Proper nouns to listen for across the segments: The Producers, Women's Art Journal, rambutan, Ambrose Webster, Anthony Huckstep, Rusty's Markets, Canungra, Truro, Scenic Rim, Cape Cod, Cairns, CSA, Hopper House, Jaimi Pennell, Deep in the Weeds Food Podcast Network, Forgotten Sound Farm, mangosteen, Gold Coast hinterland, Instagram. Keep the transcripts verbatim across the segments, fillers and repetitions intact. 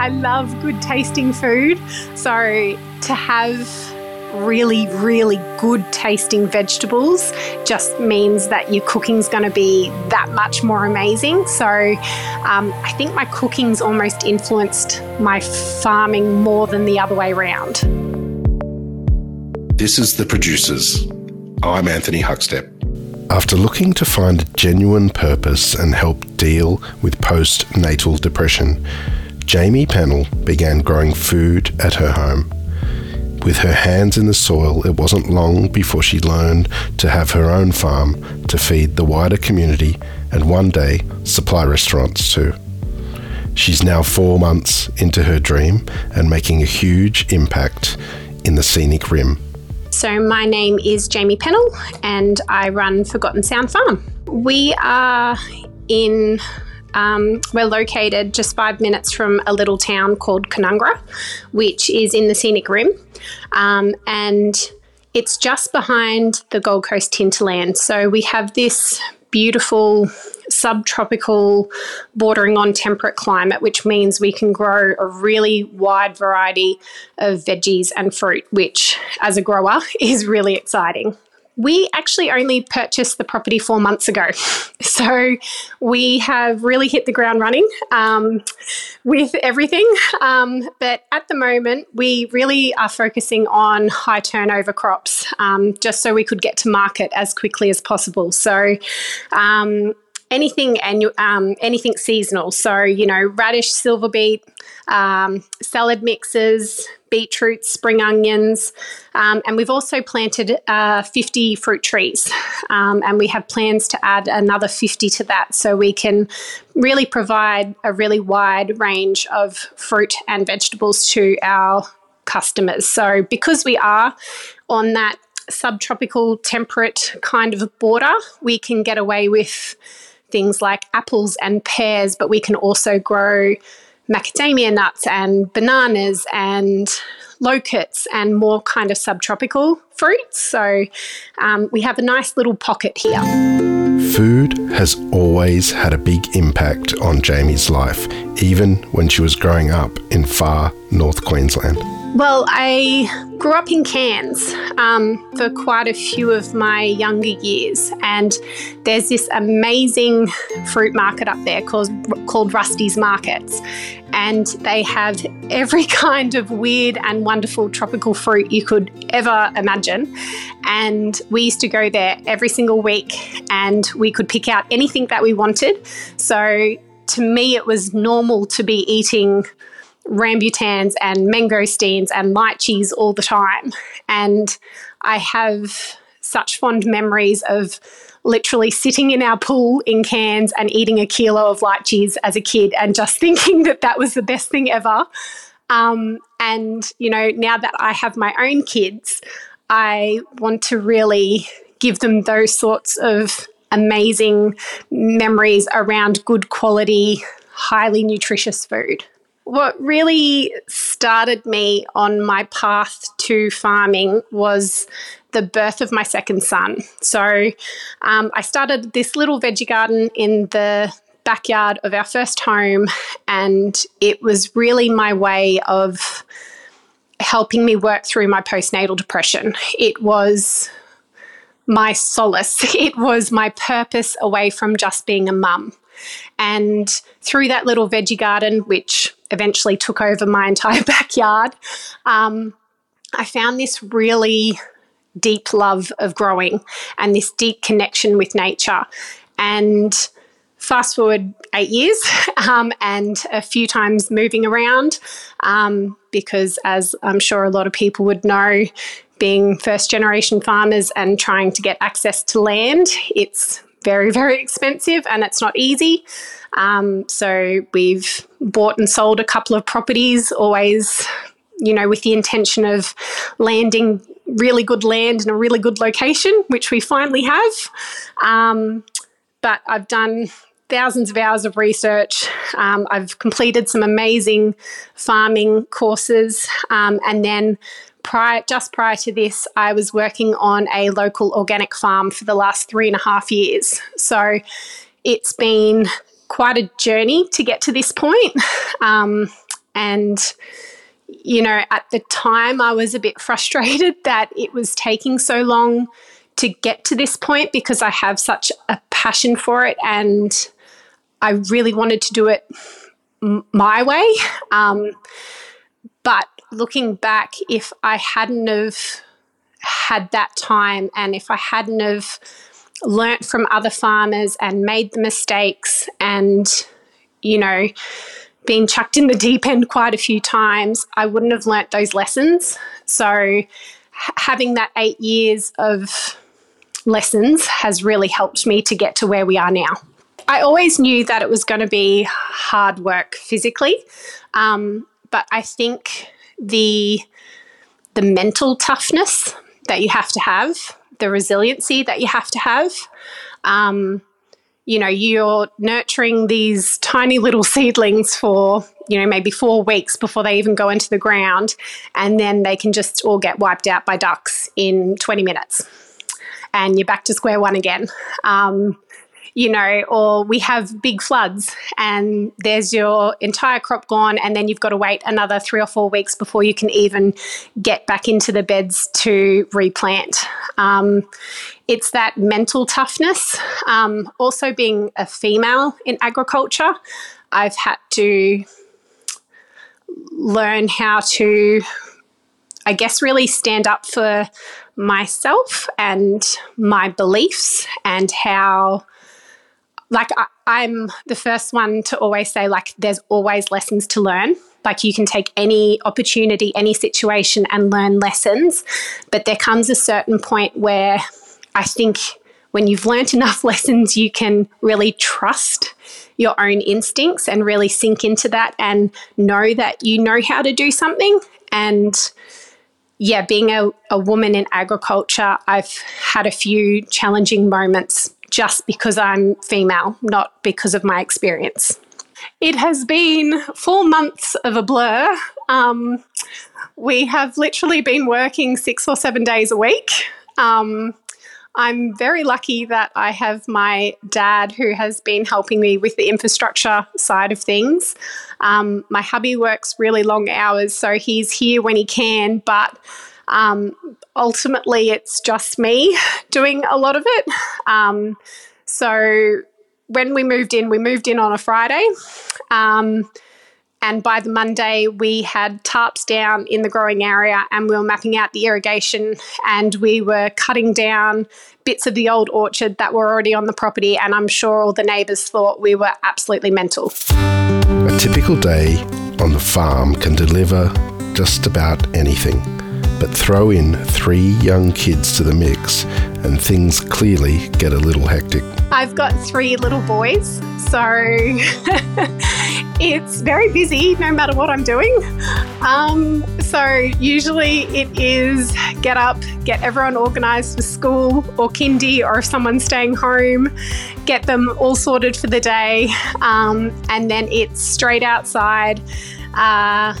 I love good tasting food. So to have really, really good tasting vegetables just means that your cooking's going to be that much more amazing. So um, I think my cooking's almost influenced my farming more than the other way around. This is The Producers. I'm Anthony Huckstep. After looking to find a genuine purpose and help deal with postnatal depression, Jaimi Pennell began growing food at her home. With her hands in the soil, it wasn't long before she learned to have her own farm to feed the wider community and one day supply restaurants too. She's now four months into her dream and making a huge impact in the Scenic Rim. So my name is Jaimi Pennell and I run Forgotten Sound Farm. We are in... Um, we're located just five minutes from a little town called Canungra, which is in the Scenic Rim, um, and it's just behind the Gold Coast hinterland. So we have this beautiful subtropical bordering on temperate climate, which means we can grow a really wide variety of veggies and fruit, which as a grower is really exciting. We actually only purchased the property four months ago, so we have really hit the ground running um, with everything. Um, but at the moment, we really are focusing on high turnover crops, um, just so we could get to market as quickly as possible. So um, anything annual, um, anything seasonal. So you know, radish, silver beet, um, salad mixes, beetroots, spring onions, um, and we've also planted uh, fifty fruit trees, um, and we have plans to add another fifty to that, so we can really provide a really wide range of fruit and vegetables to our customers. So because we are on that subtropical temperate kind of border, we can get away with things like apples and pears, but we can also grow macadamia nuts and bananas and locusts and more kind of subtropical fruits. So um, we have a nice little pocket here. Food has always had a big impact on Jaimi's life, even when she was growing up in far north Queensland. Well, I grew up in Cairns um, for quite a few of my younger years, and there's this amazing fruit market up there called, called Rusty's Markets, and they have every kind of weird and wonderful tropical fruit you could ever imagine. And we used to go there every single week and we could pick out anything that we wanted. So to me, it was normal to be eating rambutans and mangosteens and lychees all the time. And I have such fond memories of literally sitting in our pool in Cairns and eating a kilo of lychees as a kid and just thinking that that was the best thing ever. Um, and, you know, now that I have my own kids, I want to really give them those sorts of amazing memories around good quality, highly nutritious food. What really started me on my path to farming was the birth of my second son. So um, I started this little veggie garden in the backyard of our first home, and it was really my way of helping me work through my postnatal depression. It was my solace. It was my purpose away from just being a mum. And through that little veggie garden, which eventually took over my entire backyard, um, I found this really deep love of growing and this deep connection with nature. And fast forward eight years um, and a few times moving around um, because, as I'm sure a lot of people would know, being first-generation farmers and trying to get access to land, it's very, very expensive and it's not easy. Um, so we've bought and sold a couple of properties, always, you know, with the intention of landing really good land in a really good location, which we finally have. Um, but I've done thousands of hours of research. Um, I've completed some amazing farming courses. Um, and then prior, just prior to this, I was working on a local organic farm for the last three and a half years. So it's been quite a journey to get to this point. Um, And, you know, at the time I was a bit frustrated that it was taking so long to get to this point because I have such a passion for it and I really wanted to do it m- my way. Um, but looking back, if I hadn't have had that time and if I hadn't have learnt from other farmers and made the mistakes and, you know, been chucked in the deep end quite a few times, I wouldn't have learnt those lessons. So h- having that eight years of lessons has really helped me to get to where we are now. I always knew that it was going to be hard work physically, um, but I think the the mental toughness that you have to have, the resiliency that you have to have, um, you know, you're nurturing these tiny little seedlings for, you know, maybe four weeks before they even go into the ground, and then they can just all get wiped out by ducks in twenty minutes and you're back to square one again. Um You know, or we have big floods and there's your entire crop gone, and then you've got to wait another three or four weeks before you can even get back into the beds to replant. Um, it's that mental toughness. Um, also being a female in agriculture, I've had to learn how to, I guess, really stand up for myself and my beliefs and how... Like I, I'm the first one to always say, like, there's always lessons to learn. Like you can take any opportunity, any situation and learn lessons. But there comes a certain point where I think when you've learnt enough lessons, you can really trust your own instincts and really sink into that and know that you know how to do something. And yeah, being a, a woman in agriculture, I've had a few challenging moments just because I'm female, not because of my experience. It has been four months of a blur. Um, we have literally been working six or seven days a week. Um, I'm very lucky that I have my dad who has been helping me with the infrastructure side of things. Um, my hubby works really long hours, so he's here when he can, but Um, ultimately, it's just me doing a lot of it. Um, so when we moved in, we moved in on a Friday. Um, and by the Monday, we had tarps down in the growing area and we were mapping out the irrigation and we were cutting down bits of the old orchard that were already on the property. And I'm sure all the neighbours thought we were absolutely mental. A typical day on the farm can deliver just about anything. But throw in three young kids to the mix and things clearly get a little hectic. I've got three little boys, so it's very busy no matter what I'm doing. Um, so usually it is get up, get everyone organised for school or kindy, or if someone's staying home, get them all sorted for the day. Um, and then it's straight outside. Uh,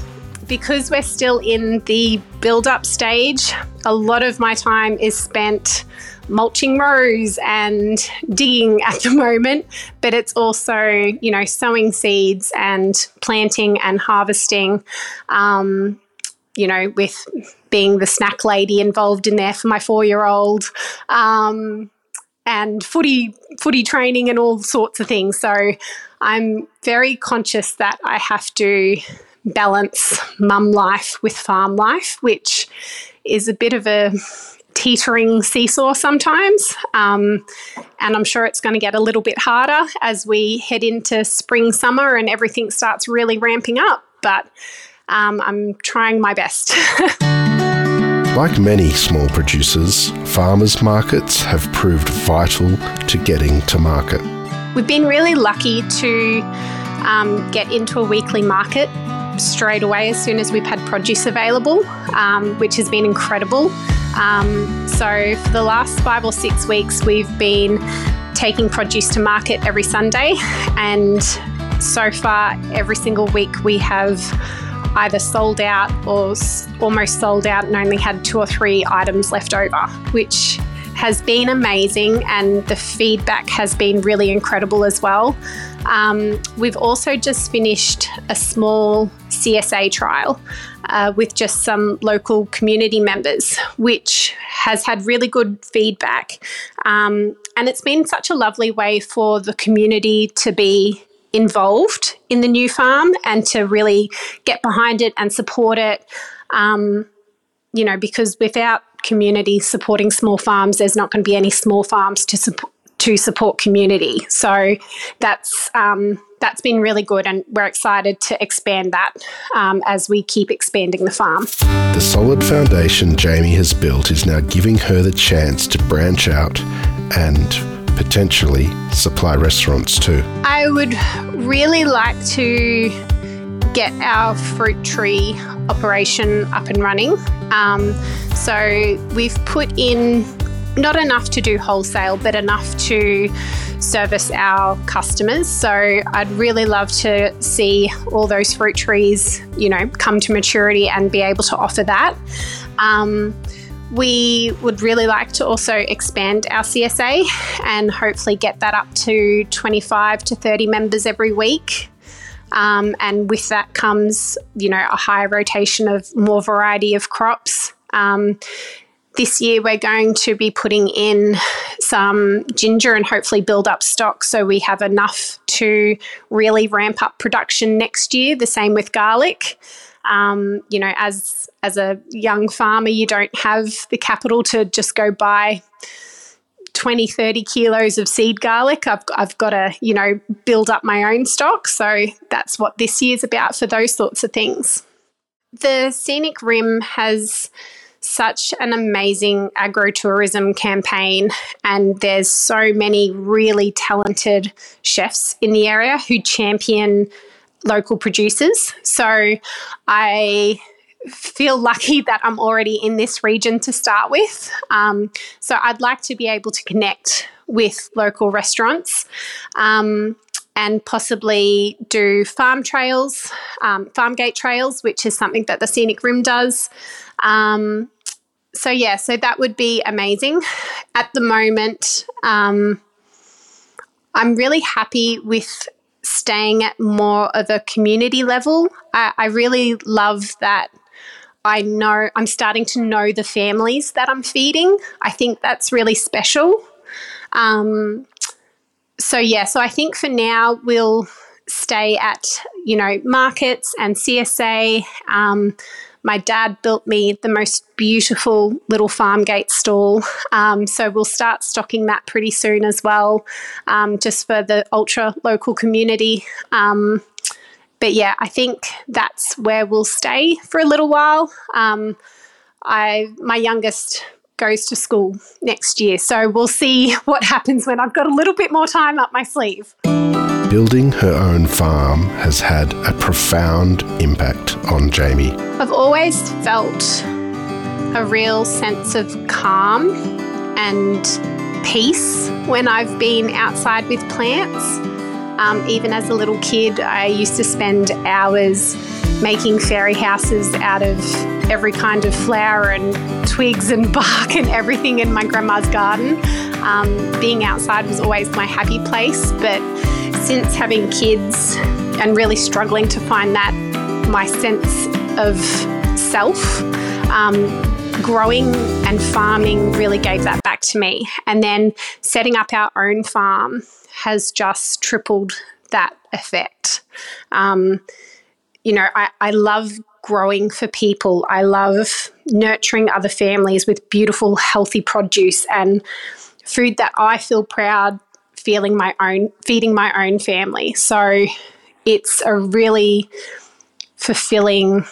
Because we're still in the build-up stage, a lot of my time is spent mulching rows and digging at the moment, but it's also, you know, sowing seeds and planting and harvesting, um, you know, with being the snack lady involved in there for my four-year-old, um, and footy, footy training and all sorts of things. So I'm very conscious that I have to balance mum life with farm life, which is a bit of a teetering seesaw sometimes, um, and I'm sure it's going to get a little bit harder as we head into spring, summer and everything starts really ramping up, but um, I'm trying my best. Like many small producers, farmers markets have proved vital to getting to market. We've been really lucky to um, get into a weekly market straight away as soon as we've had produce available, um, which has been incredible. Um, so for the last five or six weeks, we've been taking produce to market every Sunday, and so far every single week we have either sold out or almost sold out and only had two or three items left over, which has been amazing, and the feedback has been really incredible as well. Um, we've also just finished a small C S A trial uh, with just some local community members, which has had really good feedback. Um, and it's been such a lovely way for the community to be involved in the new farm and to really get behind it and support it. Um, you know, because without community supporting small farms, there's not going to be any small farms to support to support community. So that's um, that's been really good, and we're excited to expand that um, as we keep expanding the farm. The solid foundation Jaimi has built is now giving her the chance to branch out and potentially supply restaurants too. I would really like to get our fruit tree operation up and running. Um, so we've put in not enough to do wholesale, but enough to service our customers. So I'd really love to see all those fruit trees, you know, come to maturity and be able to offer that. Um, we would really like to also expand our C S A and hopefully get that up to twenty-five to thirty members every week. Um, and with that comes, you know, a higher rotation of more variety of crops. Um, this year we're going to be putting in some ginger and hopefully build up stock so we have enough to really ramp up production next year. The same with garlic. Um, you know, as as a young farmer, you don't have the capital to just go buy twenty, thirty kilos of seed garlic. I've, I've got to, you know, build up my own stock. So that's what this year's about for those sorts of things. The Scenic Rim has such an amazing agro-tourism campaign, and there's so many really talented chefs in the area who champion local producers. So I feel lucky that I'm already in this region to start with. Um, so I'd like to be able to connect with local restaurants um, and possibly do farm trails, um, farm gate trails, which is something that the Scenic Rim does. Um, so, yeah, so that would be amazing. At the moment, um, I'm really happy with staying at more of a community level. I, I really love that I know I'm starting to know the families that I'm feeding. I think that's really special. Um, so yeah, so I think for now we'll stay at, you know, markets and C S A. Um, my dad built me the most beautiful little farm gate stall. Um, so we'll start stocking that pretty soon as well, um, just for the ultra local community. Um, But yeah, I think that's where we'll stay for a little while. Um, I my youngest goes to school next year, so we'll see what happens when I've got a little bit more time up my sleeve. Building her own farm has had a profound impact on Jaimi. I've always felt a real sense of calm and peace when I've been outside with plants. Um, even as a little kid, I used to spend hours making fairy houses out of every kind of flower and twigs and bark and everything in my grandma's garden. Um, being outside was always my happy place, but since having kids and really struggling to find that, my sense of self, um, growing and farming really gave that back to me. And then setting up our own farm has just tripled that effect. Um, you know, I, I love growing for people. I love nurturing other families with beautiful, healthy produce and food that I feel proud feeling my own, feeding my own family. So it's a really fulfilling,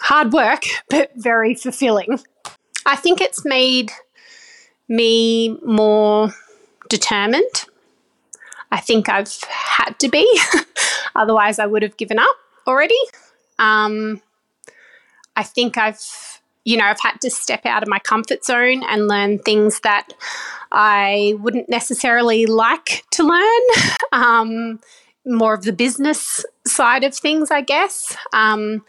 hard work, but very fulfilling. I think it's made me more determined. I think I've had to be, otherwise I would have given up already. Um, I think I've, you know, I've had to step out of my comfort zone and learn things that I wouldn't necessarily like to learn, um, more of the business side of things, I guess. Um,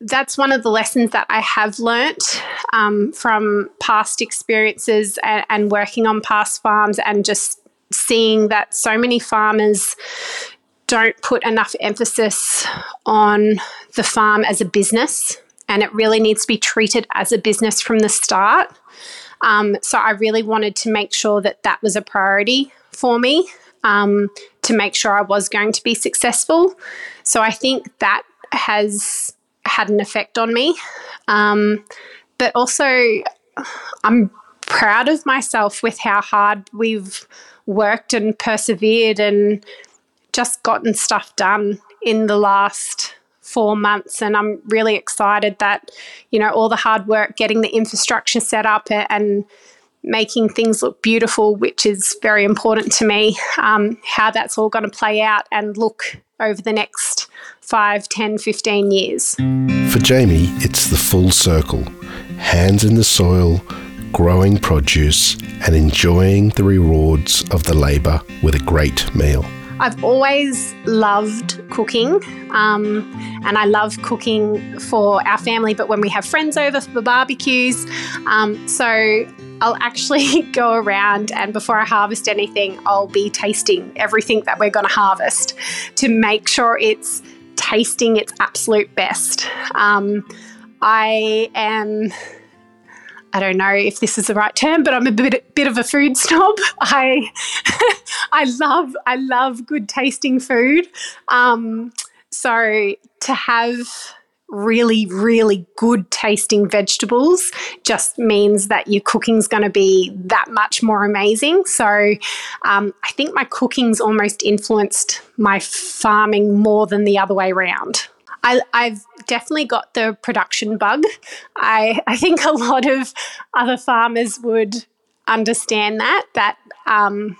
that's one of the lessons that I have learnt um, from past experiences and, and working on past farms, and just seeing that so many farmers don't put enough emphasis on the farm as a business, and it really needs to be treated as a business from the start. Um, so I really wanted to make sure that that was a priority for me, um, to make sure I was going to be successful. So I think that has had an effect on me. Um, but also I'm proud of myself with how hard we've worked and persevered and just gotten stuff done in the last four months. And I'm really excited that, you know, all the hard work, getting the infrastructure set up and making things look beautiful, which is very important to me, um, how that's all going to play out and look over the next five, ten, fifteen years. For Jaimi, it's the full circle. Hands in the soil, growing produce and enjoying the rewards of the labour with a great meal. I've always loved cooking, um, and I love cooking for our family, but when we have friends over for barbecues, um, so I'll actually go around, and before I harvest anything, I'll be tasting everything that we're going to harvest to make sure it's tasting its absolute best. Um, I am... I don't know if this is the right term, but I'm a bit, bit of a food snob. I I love I love good tasting food. Um, so to have really, really good tasting vegetables just means that your cooking's going to be that much more amazing. So um, I think my cooking's almost influenced my farming more than the other way around. I, I've definitely got the production bug. I, I think a lot of other farmers would understand that, that um,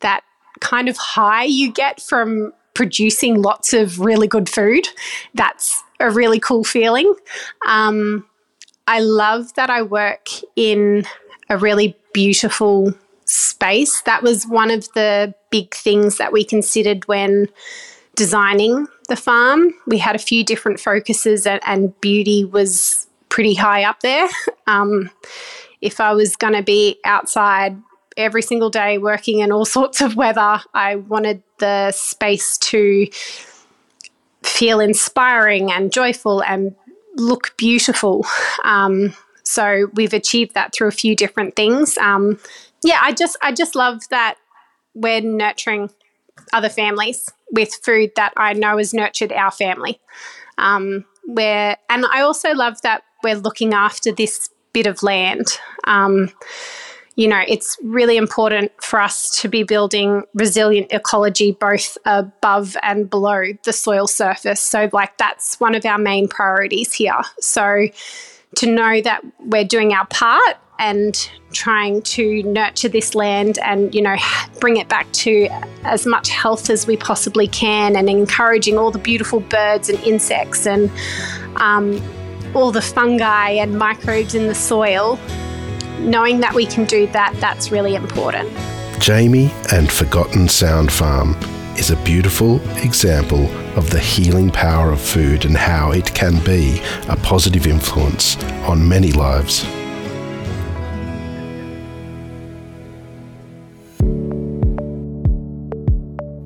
that kind of high you get from producing lots of really good food. That's a really cool feeling. Um, I love that I work in a really beautiful space. That was one of the big things that we considered when designing the farm. We had a few different focuses, and, and beauty was pretty high up there. Um, if I was going to be outside every single day working in all sorts of weather, I wanted the space to feel inspiring and joyful and look beautiful. Um, so we've achieved that through a few different things. Um, yeah, I just I just love that we're nurturing other families with food that I know has nurtured our family. Um, where, and I also love that we're looking after this bit of land. Um, you know, it's really important for us to be building resilient ecology both above and below the soil surface. So, like, that's one of our main priorities here. So to know that we're doing our part and trying to nurture this land and, you know, bring it back to as much health as we possibly can, and encouraging all the beautiful birds and insects and um, all the fungi and microbes in the soil, knowing that we can do that, that's really important. Jaimi and Forgotten Sound Farm is a beautiful example of the healing power of food and how it can be a positive influence on many lives.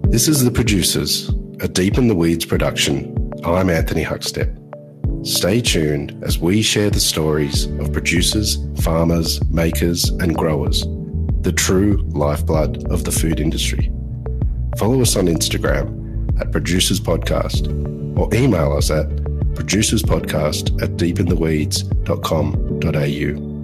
This is The Producers, a Deep in the Weeds production. I'm Anthony Huckstep. Stay tuned as we share the stories of producers, farmers, makers and growers, the true lifeblood of the food industry. Follow us on Instagram at Producers Podcast or email us at Producers Podcast at deep in the weeds dot com dot a u.